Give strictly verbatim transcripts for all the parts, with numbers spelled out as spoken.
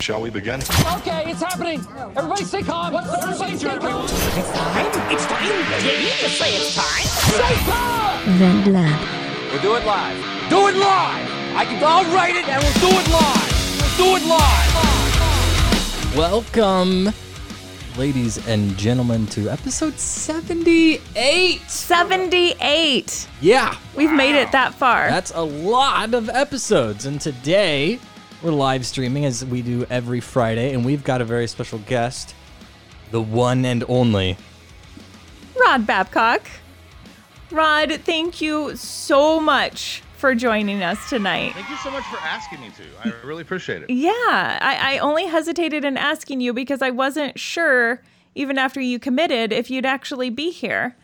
Shall we begin? Okay, it's happening. Everybody stay calm. What's the procedure? Everybody stay calm. It's time. It's time. Did you just say it's time? Stay calm. Then live. We'll do it live. Do it live. I can. I'll write it and we'll do it live. We'll do it live. Welcome, ladies and gentlemen, to episode seventy-eight. seventy-eight. Yeah. We've wow. made it that far. That's a lot of episodes. And today we're live streaming as we do every Friday, and we've got a very special guest, the one and only Rod Babcock. Rod, thank you so much for joining us tonight. Thank you so much for asking me to. I really appreciate it. Yeah, I, I only hesitated in asking you because I wasn't sure, even after you committed, if you'd actually be here.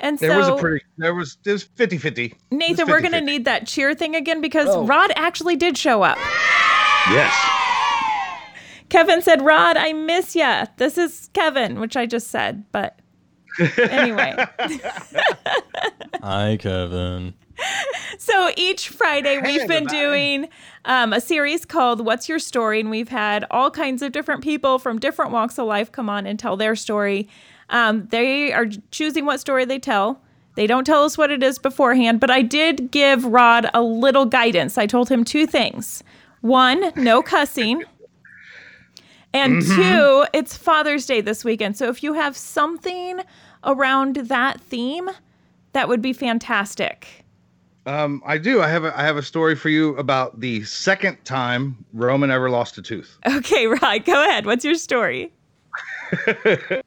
And there so, was a pretty, there was, it was fifty-fifty. Nathan, was fifty, we're going to need that cheer thing again because oh. Rod actually did show up. Yes. Kevin said, Rod, I miss ya. This is Kevin, which I just said, but anyway. Hi, Kevin. So each Friday we've hey, been doing um, a series called What's Your Story? And we've had all kinds of different people from different walks of life come on and tell their story. Um, they are choosing what story they tell. They don't tell us what it is beforehand, but I did give Rod a little guidance. I told him two things. One, no cussing. And mm-hmm. two, it's Father's Day this weekend. So if you have something around that theme, that would be fantastic. Um, I do. I have a, I have a story for you about the second time Roman ever lost a tooth. Okay, Rod, go ahead. What's your story? I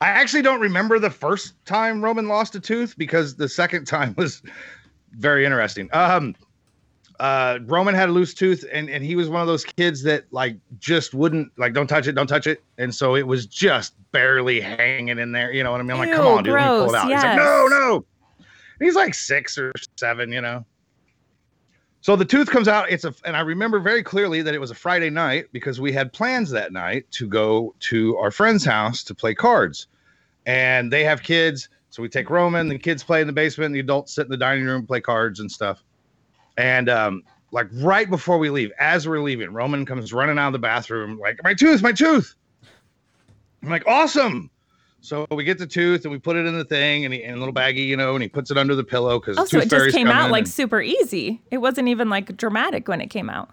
actually don't remember the first time Roman lost a tooth because the second time was very interesting. Um, uh, Roman had a loose tooth and, and he was one of those kids that like just wouldn't like, don't touch it, don't touch it. And so it was just barely hanging in there. You know what I mean? I'm like, Ew, come on, dude, gross. Let me pull it out. Yes. He's like, no, no. He's like six or seven, you know. So the tooth comes out. It's a, and I remember very clearly that it was a Friday night because we had plans that night to go to our friend's house to play cards, and they have kids. So we take Roman. The kids play in the basement. And the adults sit in the dining room, play cards and stuff. And um, like right before we leave, as we're leaving, Roman comes running out of the bathroom like, "My tooth, my tooth!" I'm like, "Awesome." So we get the tooth and we put it in the thing and he, in a little baggie, you know, and he puts it under the pillow because oh, so it just came out like and, super easy. It wasn't even like dramatic when it came out.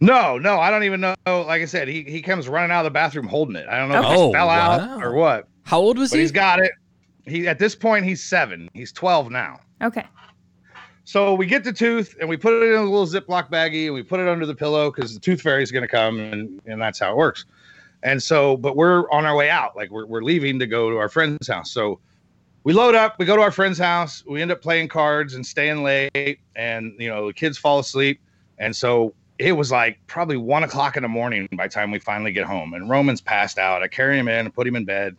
No, no, I don't even know. Like I said, he, he comes running out of the bathroom holding it. I don't know okay. if it oh, fell out wow. or what. How old was but he? He's got it. He at this point he's seven. He's twelve now. Okay. So we get the tooth and we put it in a little Ziploc baggie and we put it under the pillow because the tooth fairy is going to come and, and that's how it works. And so, but we're on our way out. Like we're we're leaving to go to our friend's house. So we load up, we go to our friend's house. We end up playing cards and staying late and, you know, the kids fall asleep. And so it was like probably one o'clock in the morning by the time we finally get home and Roman's passed out. I carry him in and put him in bed.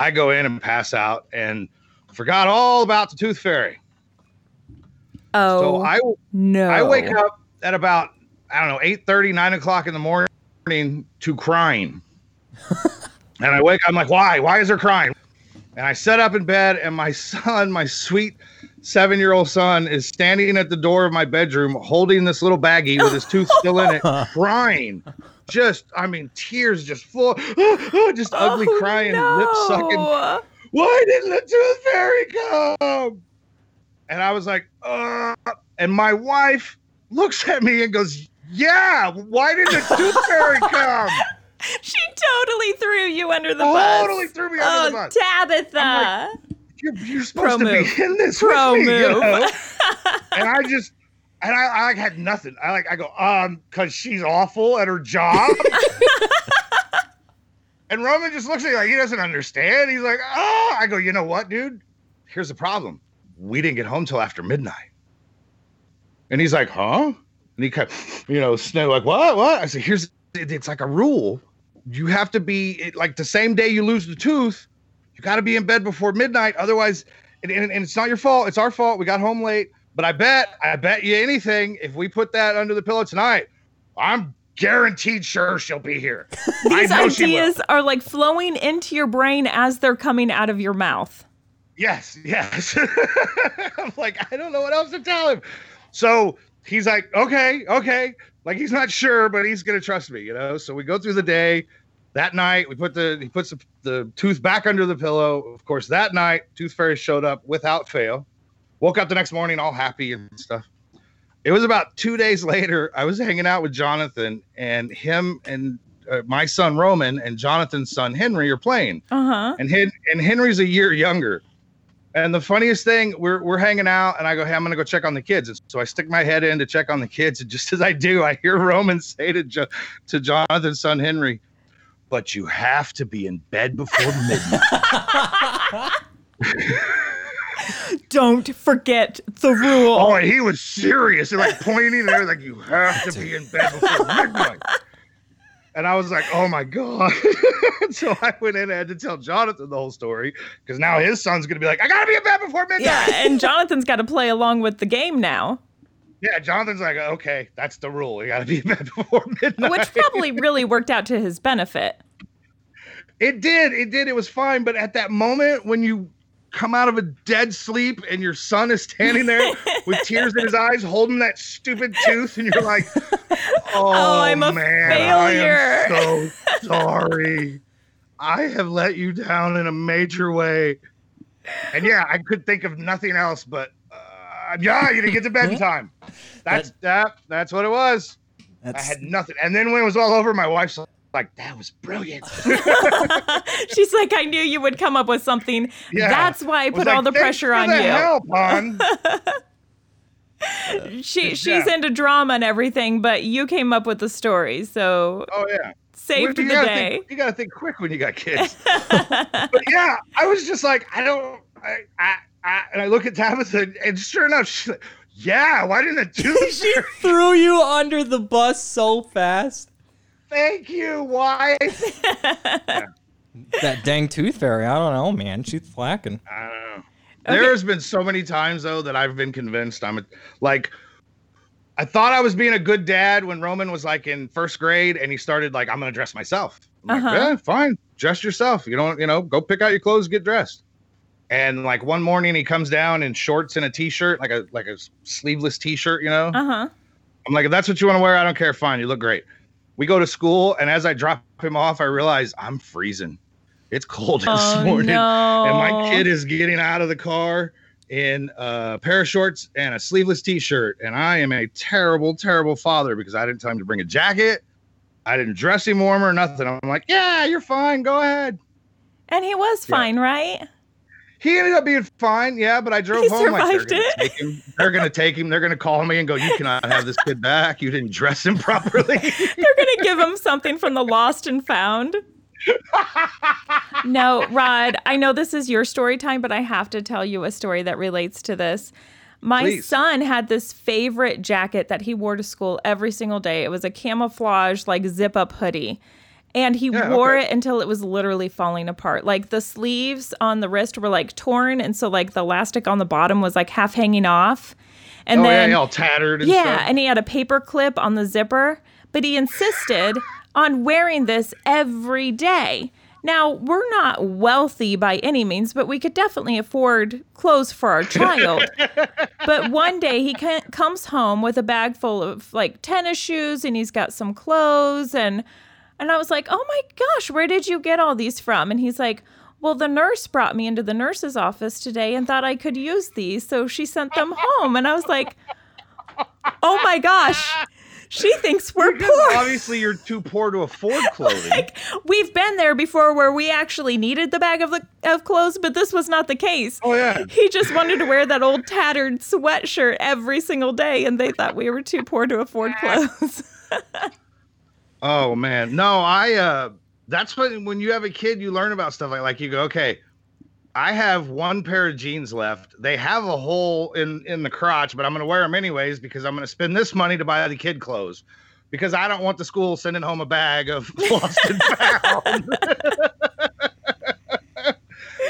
I go in and pass out and forgot all about the tooth fairy. Oh, so I, no. I wake up at about, I don't know, eight thirty, nine o'clock in the morning. Morning to crying and I wake I'm like why why is there crying and I set up in bed and my son my sweet seven-year-old son is standing at the door of my bedroom holding this little baggie with his tooth still in it crying just I mean tears just full just ugly oh, crying no. lip sucking why didn't the tooth fairy come and I was like uh and my wife looks at me and goes yeah, why did the tooth fairy come? She totally threw you under the totally bus. Totally threw me under oh, the bus. Oh, Tabitha. Like, you're, you're supposed Pro to move. Be in this Pro with me, move. You know? And I just, and I, I had nothing. I like, I go, um, because she's awful at her job. And Roman just looks at me like he doesn't understand. He's like, oh, I go, you know what, dude? Here's the problem. We didn't get home till after midnight. And he's like, huh? And he kind of, you know, Snow like, what, what? I said, here's, it, it's like a rule. You have to be, it, like the same day you lose the tooth, you got to be in bed before midnight. Otherwise, and, and, and it's not your fault. It's our fault. We got home late. But I bet, I bet you anything, if we put that under the pillow tonight, I'm guaranteed sure she'll be here. These ideas are like flowing into your brain as they're coming out of your mouth. Yes, yes. I'm like, I don't know what else to tell him. So... He's like, okay, okay. Like, he's not sure, but he's going to trust me, you know? So we go through the day. That night, we put the he puts the, the tooth back under the pillow. Of course, that night, Tooth Fairy showed up without fail. Woke up the next morning all happy and stuff. It was about two days later, I was hanging out with Jonathan, and him and uh, my son Roman and Jonathan's son Henry are playing. Uh-huh. And Hen- and Henry's a year younger. And the funniest thing, we're we're hanging out, and I go, hey, I'm going to go check on the kids. And so I stick my head in to check on the kids, and just as I do, I hear Roman say to jo- to Jonathan's son Henry, but you have to be in bed before midnight. Don't forget the rule. Oh, and he was serious. They're like pointing there, like, you have to be in bed before midnight. And I was like, oh my God. So I went in and had to tell Jonathan the whole story, because now his son's going to be like, I got to be in bed before midnight. Yeah, and Jonathan's got to play along with the game now. Yeah, Jonathan's like, okay, that's the rule. You got to be in bed before midnight. Which probably really worked out to his benefit. It did. It did. It was fine. But at that moment, when you come out of a dead sleep and your son is standing there with tears in his eyes holding that stupid tooth, and you're like, oh, oh I'm a man, failure. I am so sorry. I have let you down in a major way. And yeah, I could think of nothing else but, uh, yeah, you didn't get to bed in time. That's, that, that's what it was. That's... I had nothing. And then when it was all over, my wife's like, Like, that was brilliant. She's like, I knew you would come up with something. Yeah. That's why I put I all like, the pressure on you. Help, hon. she yeah. She's into drama and everything, but you came up with the story, so oh yeah, saved well, the day. Think, you gotta think quick when you got kids. But yeah, I was just like, I don't, I, I, I and I look at Tabitha, and sure enough, she's like, yeah, why didn't it do this? She threw you under the bus so fast. Thank you, wife. Yeah. That dang Tooth Fairy. I don't know, man. She's flacking. I don't know. Okay. There's been so many times, though, that I've been convinced I'm a, like, I thought I was being a good dad when Roman was like in first grade and he started like, I'm going to dress myself. I'm uh-huh. like, yeah, fine. Dress yourself. You don't, you know, go pick out your clothes, get dressed. And like one morning he comes down in shorts and a t-shirt, like a, like a sleeveless t-shirt, you know? Uh-huh. I'm like, if that's what you want to wear, I don't care. Fine. You look great. We go to school, and as I drop him off, I realize I'm freezing. It's cold oh, this morning, no. and my kid is getting out of the car in a pair of shorts and a sleeveless T-shirt, and I am a terrible, terrible father because I didn't tell him to bring a jacket. I didn't dress him warm or nothing. I'm like, yeah, you're fine. Go ahead. And he was yeah. fine, right? He ended up being fine, yeah, but I drove he home like, they're going to take him. They're going to call me and go, you cannot have this kid back. You didn't dress him properly. They're going to give him something from the lost and found. No, Rod, I know this is your story time, but I have to tell you a story that relates to this. My Please. son had this favorite jacket that he wore to school every single day. It was a camouflage, like, zip-up hoodie. And he yeah, wore okay. it until it was literally falling apart. Like, the sleeves on the wrist were, like, torn. And so, like, the elastic on the bottom was, like, half hanging off. And oh, then yeah, all tattered and yeah, stuff. Yeah, and he had a paper clip on the zipper. But he insisted on wearing this every day. Now, we're not wealthy by any means, but we could definitely afford clothes for our child. But one day he comes home with a bag full of, like, tennis shoes. And he's got some clothes and... And I was like, oh my gosh, where did you get all these from? And he's like, well, the nurse brought me into the nurse's office today and thought I could use these. So she sent them home. And I was like, oh my gosh, she thinks we're because poor. Obviously, you're too poor to afford clothing. Like, we've been there before where we actually needed the bag of, the, of clothes, but this was not the case. Oh, yeah. He just wanted to wear that old tattered sweatshirt every single day. And they thought we were too poor to afford clothes. Oh, man. No, I, uh, that's when, when you have a kid, you learn about stuff like, like you go, okay, I have one pair of jeans left. They have a hole in, in the crotch, but I'm going to wear them anyways, because I'm going to spend this money to buy the kid clothes because I don't want the school sending home a bag of lost and found.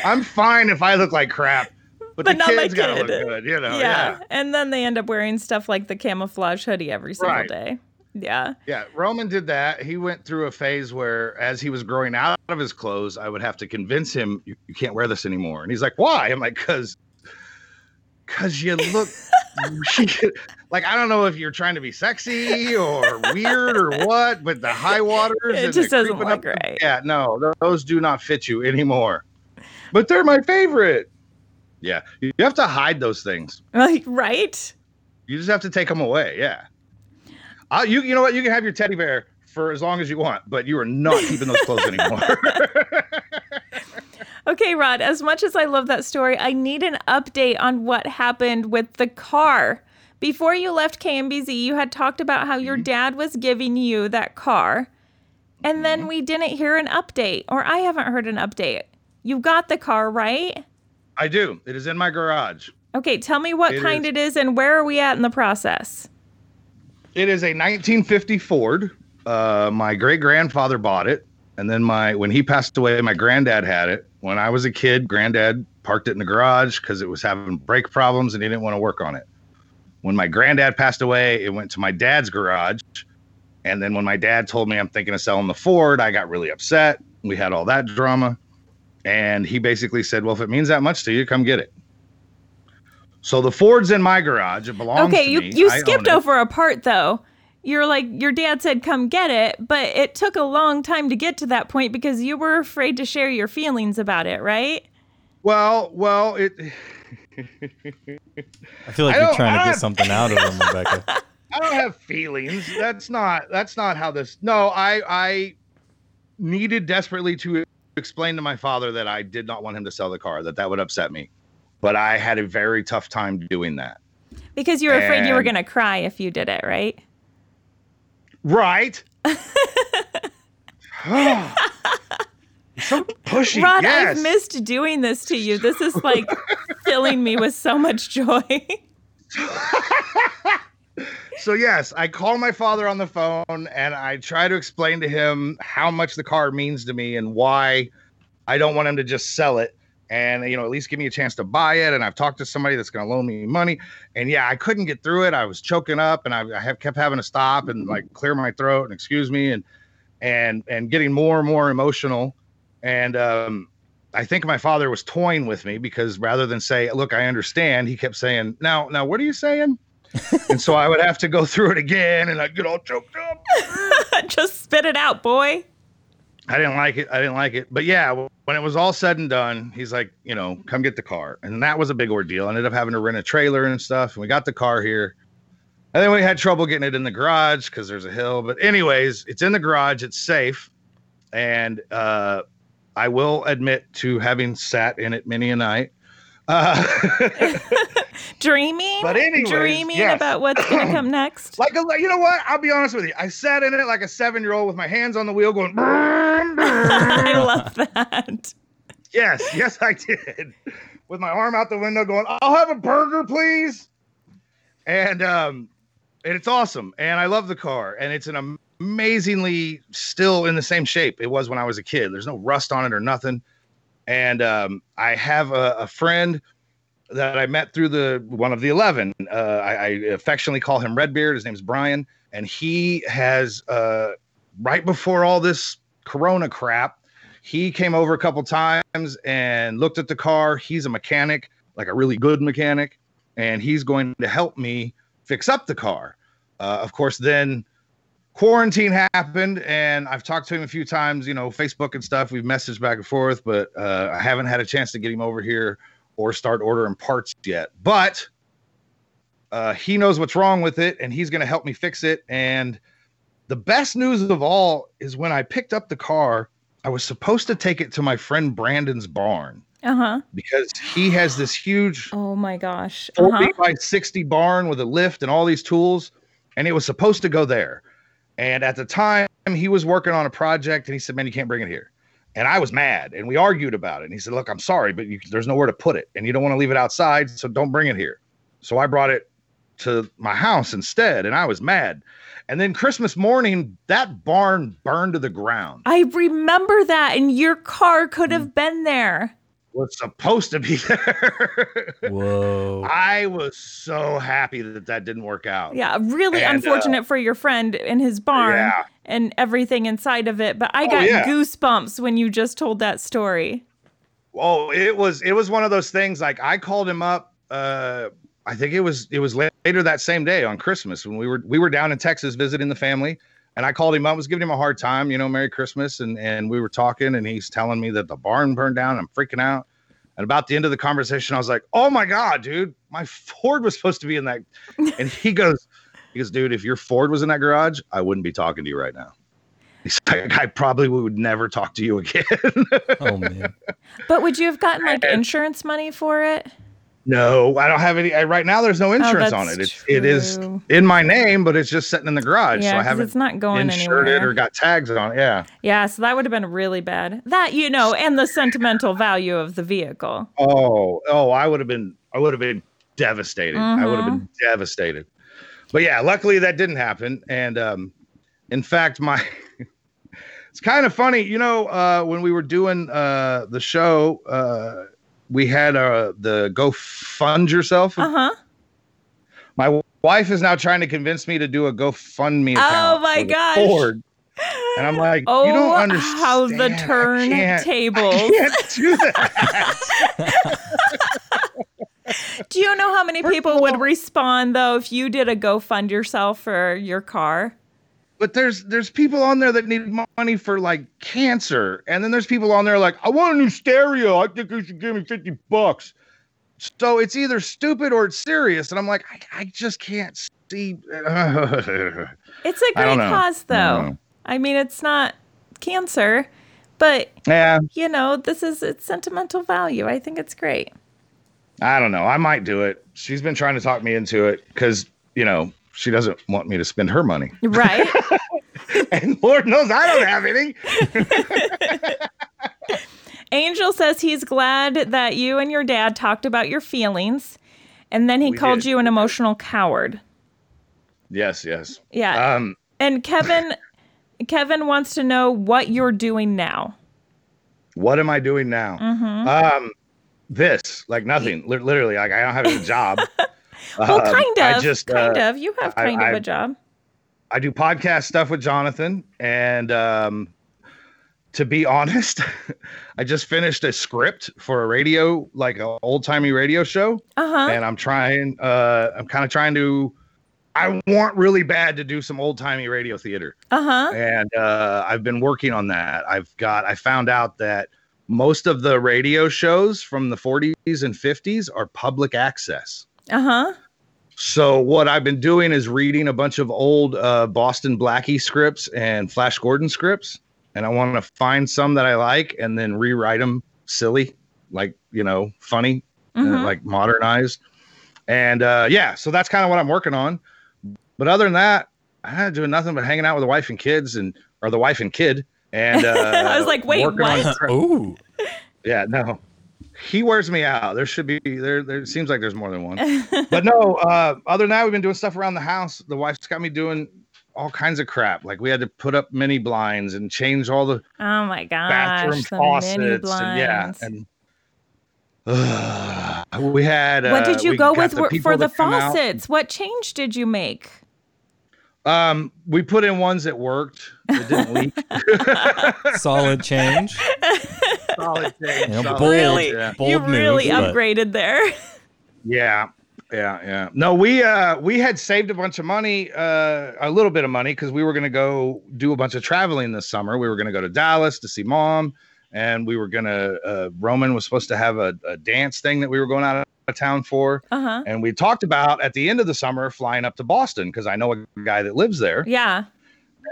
I'm fine if I look like crap, but, but the not kid's got to look good, you know? Yeah. yeah. And then they end up wearing stuff like the camouflage hoodie every single right. day. Yeah. Yeah. Roman did that. He went through a phase where as he was growing out of his clothes, I would have to convince him, you, you can't wear this anymore. And he's like, why? I'm like, because because you look like, I don't know if you're trying to be sexy or weird or what, but the high waters it just doesn't look right. Yeah, no, those do not fit you anymore. But they're my favorite. Yeah, you have to hide those things. Like, right? You just have to take them away. Yeah. Uh, you you know what? You can have your teddy bear for as long as you want, but you are not keeping those clothes anymore. Okay, Rod, as much as I love that story, I need an update on what happened with the car. Before you left K M B Z, you had talked about how your dad was giving you that car, and then we didn't hear an update, or I haven't heard an update. You got the car, right? I do. It is in my garage. Okay, tell me what it kind is. It is and where are we at in the process? It is a nineteen fifty Ford. Uh, my great-grandfather bought it, and then my when he passed away, my granddad had it. When I was a kid, granddad parked it in the garage because it was having brake problems and he didn't want to work on it. When my granddad passed away, it went to my dad's garage. And then when my dad told me I'm thinking of selling the Ford, I got really upset. We had all that drama. And he basically said, well, if it means that much to you, come get it. So the Ford's in my garage. It belongs okay, to you, me. Okay, you skipped over a part, though. You're like, your dad said, come get it. But it took a long time to get to that point because you were afraid to share your feelings about it, right? Well, well, it... I feel like I you're trying to get have... something out of him, Rebecca. I don't have feelings. That's not, that's not how this... No, I, I needed desperately to... explained to my father that I did not want him to sell the car, that that would upset me. But I had a very tough time doing that. Because you were and... afraid you were going to cry if you did it, right? Right. So pushy, Rod, yes. I've missed doing this to you. This is like filling me with so much joy. So, yes, I call my father on the phone and I try to explain to him how much the car means to me and why I don't want him to just sell it and, you know, at least give me a chance to buy it. And I've talked to somebody that's going to loan me money. And, yeah, I couldn't get through it. I was choking up and I, I have kept having to stop and, like, clear my throat and excuse me and and and getting more and more emotional. And um, I think my father was toying with me because rather than say, look, I understand, he kept saying, now, now, what are you saying? And so I would have to go through it again and I'd get all choked up. Just spit it out, boy. I didn't like it. I didn't like it. But yeah, when it was all said and done, he's like, you know, come get the car. And that was a big ordeal. I ended up having to rent a trailer and stuff. And we got the car here. And then we had trouble getting it in the garage because there's a hill. But anyways, it's in the garage. It's safe. And uh, I will admit to having sat in it many a night. Uh, dreaming, but anyways, dreaming yes. about what's going to come next. Like, a, you know what? I'll be honest with you. I sat in it like a seven-year-old with my hands on the wheel going. I love that. Yes. Yes, I did. With my arm out the window going, I'll have a burger, please. And, um, and it's awesome. And I love the car. And it's an amazingly still in the same shape it was when I was a kid. There's no rust on it or nothing. And um, I have a, a friend that I met through the one of the eleven. Uh, I, I affectionately call him Redbeard. His name's Brian. And he has, uh, right before all this Corona crap, he came over a couple times and looked at the car. He's a mechanic, like a really good mechanic. And he's going to help me fix up the car. Uh, of course, then quarantine happened, and I've talked to him a few times, you know, Facebook and stuff. We've messaged back and forth, but uh, I haven't had a chance to get him over here or start ordering parts yet. But uh, he knows what's wrong with it, and he's going to help me fix it. And the best news of all is when I picked up the car, I was supposed to take it to my friend Brandon's barn. Uh-huh. Because he has this huge oh my gosh, uh-huh. forty by sixty barn with a lift and all these tools, and it was supposed to go there. And at the time, he was working on a project, and he said, man, you can't bring it here. And I was mad, and we argued about it. And he said, look, I'm sorry, but you, there's nowhere to put it, and you don't want to leave it outside, so don't bring it here. So I brought it to my house instead, and I was mad. And then Christmas morning, that barn burned to the ground. I remember that, and your car could have been there. It was supposed to be there. Whoa. I was so happy that that didn't work out. Yeah, really and, unfortunate uh, for your friend in his barn yeah. and everything inside of it. But I oh, got yeah. goosebumps when you just told that story. Oh, it was it was one of those things. Like, I called him up uh, I think it was it was later that same day on Christmas when we were we were down in Texas visiting the family, and I called him up, was giving him a hard time, you know, Merry Christmas, and and we were talking, and he's telling me that the barn burned down. I'm freaking out, and about the end of the conversation, I was like, "Oh my God, dude, my Ford was supposed to be in that," and he goes, he goes, "Dude, if your Ford was in that garage, I wouldn't be talking to you right now." He's like, "I probably would never talk to you again." Oh man! But would you have gotten like insurance money for it? No, I don't have any. I, right now, there's no insurance oh, on it. It's, it is in my name, but it's just sitting in the garage. Yeah, so I haven't it's not going insured anywhere. It or got tags on it. Yeah. Yeah. So that would have been really bad. That, you know, and the sentimental value of the vehicle. Oh, oh, I would have been, I would have been devastated. Mm-hmm. I would have been devastated. But yeah, luckily that didn't happen. And um, in fact, my, it's kind of funny, you know, uh, when we were doing uh, the show, uh, we had uh, the Go Fund Yourself. Uh-huh. My w- wife is now trying to convince me to do a GoFundMe account. Oh, my gosh. Ford. And I'm like, oh, you don't understand. How the turntables. I can't do that. Do you know how many people would respond, though, if you did a Go Fund Yourself for your car? But there's there's people on there that need money for like cancer, and then there's people on there like, I want a new stereo. I think you should give me fifty bucks. So it's either stupid or it's serious, and I'm like, I, I just can't see. It's a great cause, though. I, I mean, it's not cancer, but yeah, you know, this is it's sentimental value. I think it's great. I don't know. I might do it. She's been trying to talk me into it because you know. She doesn't want me to spend her money. Right. And Lord knows I don't have any. Angel says he's glad that you and your dad talked about your feelings. And then he we called did. you an emotional coward. Yes, yes. Yeah. Um, and Kevin, Kevin wants to know what you're doing now. What am I doing now? Mm-hmm. Um, this, like nothing. L- literally, like I don't have any job. Well, um, kind of, I just, kind uh, of. You have kind I, of a I, job. I do podcast stuff with Jonathan. And um, to be honest, I just finished a script for a radio, like an old-timey radio show. Uh-huh. And I'm trying, uh, I'm kind of trying to, I want really bad to do some old-timey radio theater. Uh-huh. And uh, I've been working on that. I've got, I found out that most of the radio shows from the forties and fifties are public access. Uh-huh. So what I've been doing is reading a bunch of old uh, Boston Blackie scripts and Flash Gordon scripts. And I want to find some that I like and then rewrite them silly, like, you know, funny, mm-hmm. and, like modernized. And uh, yeah, so that's kind of what I'm working on. But other than that, I'm doing nothing but hanging out with the wife and kids and or the wife and kid. And uh, I was like, wait, what? Ooh. Yeah, no. He wears me out. There should be there. There seems like there's more than one, but no, uh, other than that, we've been doing stuff around the house. The wife's got me doing all kinds of crap. Like we had to put up mini blinds and change all the, oh my gosh, bathroom faucets. And yeah. And uh, we had, what did you uh, go with the for the faucets? Out. What change did you make? Um, we put in ones that worked. It didn't leak. Solid change. Solid change. Yeah, solid. Really, yeah. You really move, upgraded there. Yeah, yeah, yeah. No, we uh, we had saved a bunch of money, uh, a little bit of money, because we were going to go do a bunch of traveling this summer. We were going to go to Dallas to see Mom, and we were going to. Uh, Roman was supposed to have a, a dance thing that we were going out of town for, uh-huh. and we talked about at the end of the summer flying up to Boston because I know a guy that lives there. Yeah,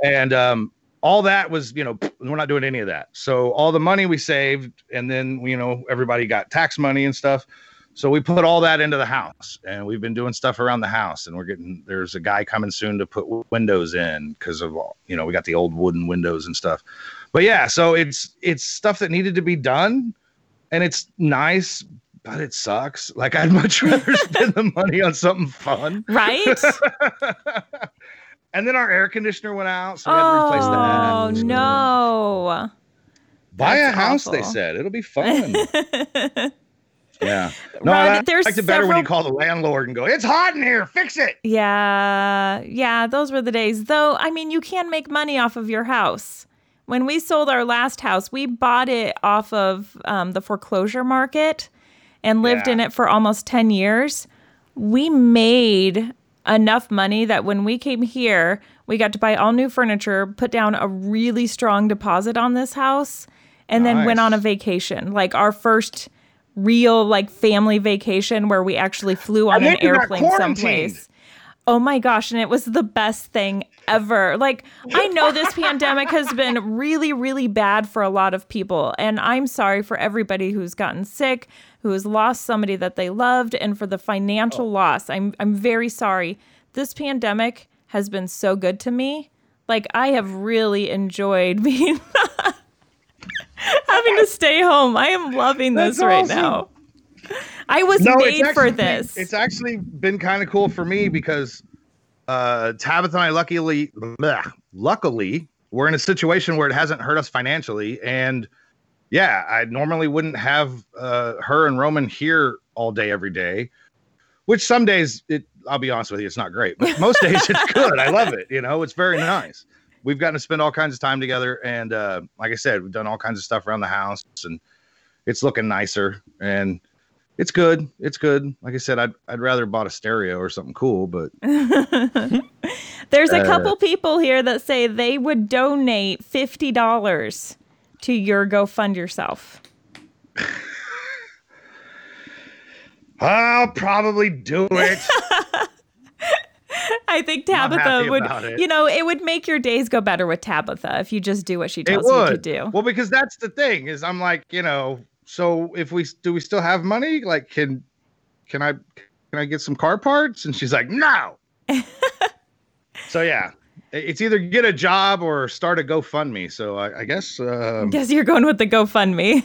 and um. All that was, you know, we're not doing any of that. So all the money we saved, and then, you know, everybody got tax money and stuff. So we put all that into the house, and we've been doing stuff around the house, and we're getting, there's a guy coming soon to put windows in because of, you know, we got the old wooden windows and stuff. But yeah, so it's, it's stuff that needed to be done, and it's nice, but it sucks. Like I'd much rather spend the money on something fun. Right. And then our air conditioner went out, so we had to replace that. Oh, no. Buy a house, they said. It'll be fun. Yeah. No, I liked it better when you call the landlord and go, it's hot in here. Fix it. Yeah. Yeah, those were the days. Though, I mean, you can make money off of your house. When we sold our last house, we bought it off of um, the foreclosure market and lived in it for almost ten years. we made enough money that when we came here, we got to buy all new furniture, put down a really strong deposit on this house, and nice. Then went on a vacation. Like our first real like family vacation where we actually flew on an airplane someplace. Oh my gosh. And it was the best thing ever. Like, I know this pandemic has been really, really bad for a lot of people. And I'm sorry for everybody who's gotten sick, who has lost somebody that they loved, and for the financial oh. loss. I'm I'm very sorry. This pandemic has been so good to me. Like, I have really enjoyed being having to stay home. I am loving this That's right awesome. Now. I was no, made actually, for this. It's actually been kind of cool for me because uh, Tabitha and I luckily, bleh, luckily, we're in a situation where it hasn't hurt us financially. And yeah, I normally wouldn't have uh, her and Roman here all day every day, which some days, it, I'll be honest with you, it's not great. But most days it's good. I love it. You know, it's very nice. We've gotten to spend all kinds of time together. And uh, like I said, we've done all kinds of stuff around the house. And it's looking nicer. And it's good. It's good. Like I said, I'd I'd rather bought a stereo or something cool, but there's a uh, couple people here that say they would donate fifty dollars to your GoFund Yourself. I'll probably do it. I think Tabitha would, you know, it would make your days go better with Tabitha if you just do what she tells you to do. Well, because that's the thing is I'm like, you know. So if we do we still have money? Like, can can I can I get some car parts? And she's like, no. So yeah, it's either get a job or start a GoFundMe. So I, I guess. Uh, guess you're going with the GoFundMe.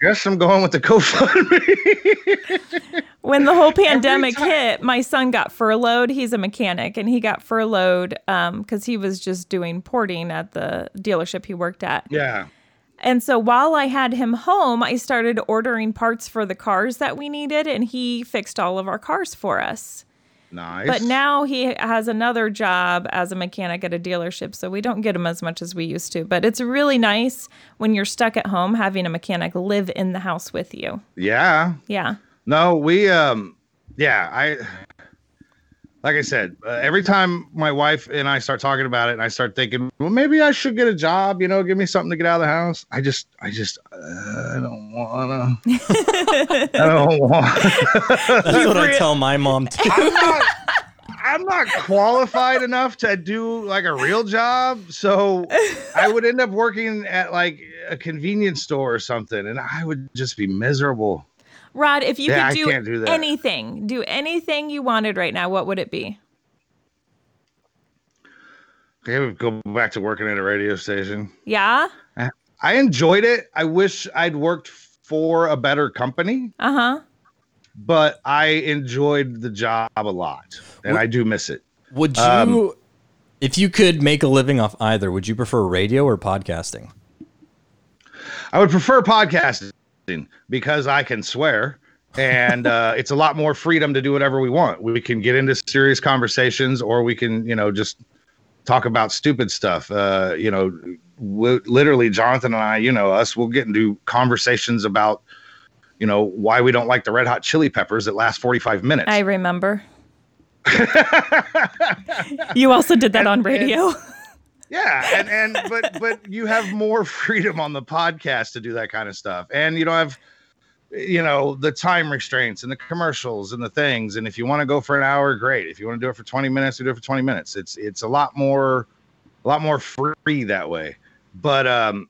Guess I'm going with the GoFundMe. When the whole pandemic hit, my son got furloughed. He's a mechanic, and he got furloughed um, because he was just doing porting at the dealership he worked at. Yeah. And so while I had him home, I started ordering parts for the cars that we needed, and he fixed all of our cars for us. Nice. But now he has another job as a mechanic at a dealership, so we don't get him as much as we used to. But it's really nice when you're stuck at home having a mechanic live in the house with you. Yeah. Yeah. No, we, um, yeah, I, like I said, uh, every time my wife and I start talking about it and I start thinking, well, maybe I should get a job, you know, give me something to get out of the house. I just, I just, uh, I don't want to. I don't want That's what I tell my mom, too. I'm not, I'm not qualified enough to do, like, a real job. So I would end up working at, like, a convenience store or something, and I would just be miserable. Rod, if you yeah, could do, do anything, do anything you wanted right now, what would it be? Okay, we go back to working at a radio station. Yeah? I enjoyed it. I wish I'd worked for a better company. Uh-huh. But I enjoyed the job a lot, and would, I do miss it. Would you, um, if you could make a living off either, would you prefer radio or podcasting? I would prefer podcasting. Because I can swear, and uh, it's a lot more freedom to do whatever we want. We can get into serious conversations, or we can, you know, just talk about stupid stuff. Uh, you know, w- literally, Jonathan and I, you know, us, we'll get into conversations about, you know, why we don't like the Red Hot Chili Peppers that last forty-five minutes. I remember. You also did that and, on radio. And- Yeah, and, and but but you have more freedom on the podcast to do that kind of stuff. And you don't have, you know, the time restraints and the commercials and the things. And if you want to go for an hour, great. If you want to do it for twenty minutes, we do it for twenty minutes. It's it's a lot more a lot more free that way. But, um,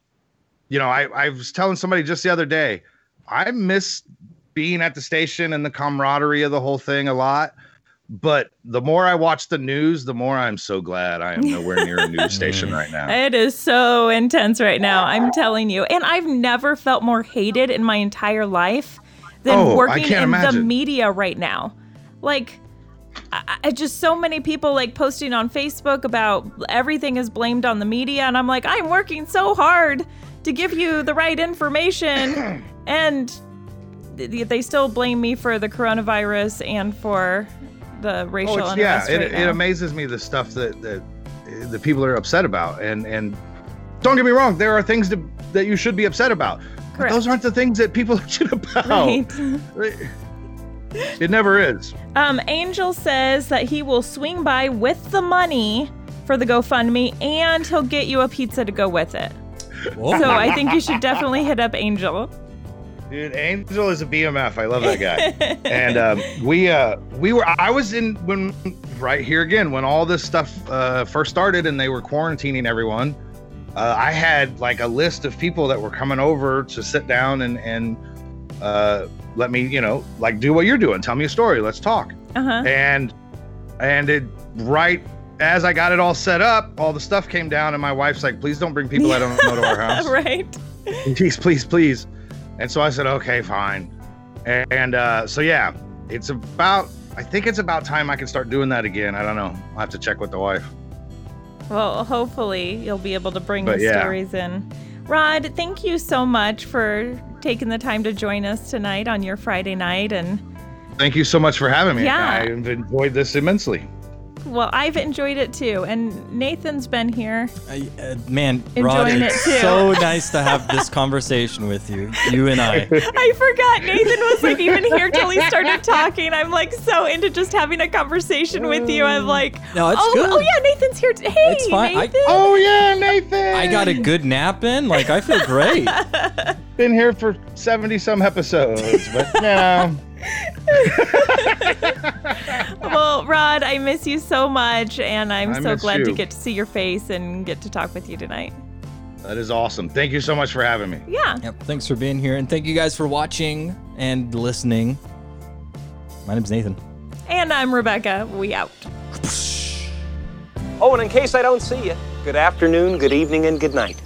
you know, I, I was telling somebody just the other day, I miss being at the station and the camaraderie of the whole thing a lot. But the more I watch the news, the more I'm so glad I am nowhere near a news station right now. It is so intense right now. I'm telling you. And I've never felt more hated in my entire life than oh, working in imagine. the media right now. Like, I, I just so many people like posting on Facebook about everything is blamed on the media. And I'm like, I'm working so hard to give you the right information. And they still blame me for the coronavirus and for... the racial oh, unrest yeah, right it, now. It amazes me the stuff that, that the people are upset about, and and don't get me wrong, there are things to, that you should be upset about. Correct. But those aren't the things that people are upset about. Right. It never is. Um, Angel says that he will swing by with the money for the GoFundMe, and he'll get you a pizza to go with it. Whoa. So I think you should definitely hit up Angel. Dude, Angel is a B M F. I love that guy. And um, we uh, we were I was in when right here again when all this stuff uh, first started and they were quarantining everyone. Uh, I had like a list of people that were coming over to sit down and and uh, let me, you know, like do what you're doing. Tell me a story. Let's talk. Uh-huh. And and it right. As I got it all set up, all the stuff came down, and my wife's like, please don't bring people I don't know to our house. Right. Please, please, please. And so I said, okay, fine. And, and uh, so, yeah, it's about, I think it's about time I can start doing that again. I don't know. I'll have to check with the wife. Well, hopefully you'll be able to bring but, the yeah. stories in. Rod, thank you so much for taking the time to join us tonight on your Friday night. And thank you so much for having me. Yeah. I've enjoyed this immensely. Well, I've enjoyed it too, and Nathan's been here. I, uh, man, Rod, it's it so nice to have this conversation with you, you and I. I forgot Nathan was like even here till he started talking. I'm like so into just having a conversation with you. I'm like, no, it's oh, good. oh yeah, Nathan's here. T- hey, it's fine. Nathan. I, oh yeah, Nathan. I got a good nap in. Like I feel great. Been here for seventy some episodes, but now. Well, Rod, I miss you so much, and I'm I so glad you. to get to see your face and get to talk with you tonight. That is awesome. Thank you so much for having me. Yeah. Yep. Thanks for being here, and thank you guys for watching and listening. My name's Nathan. And I'm Rebecca. We out. Oh, and in case I don't see you, good afternoon, good evening, and good night.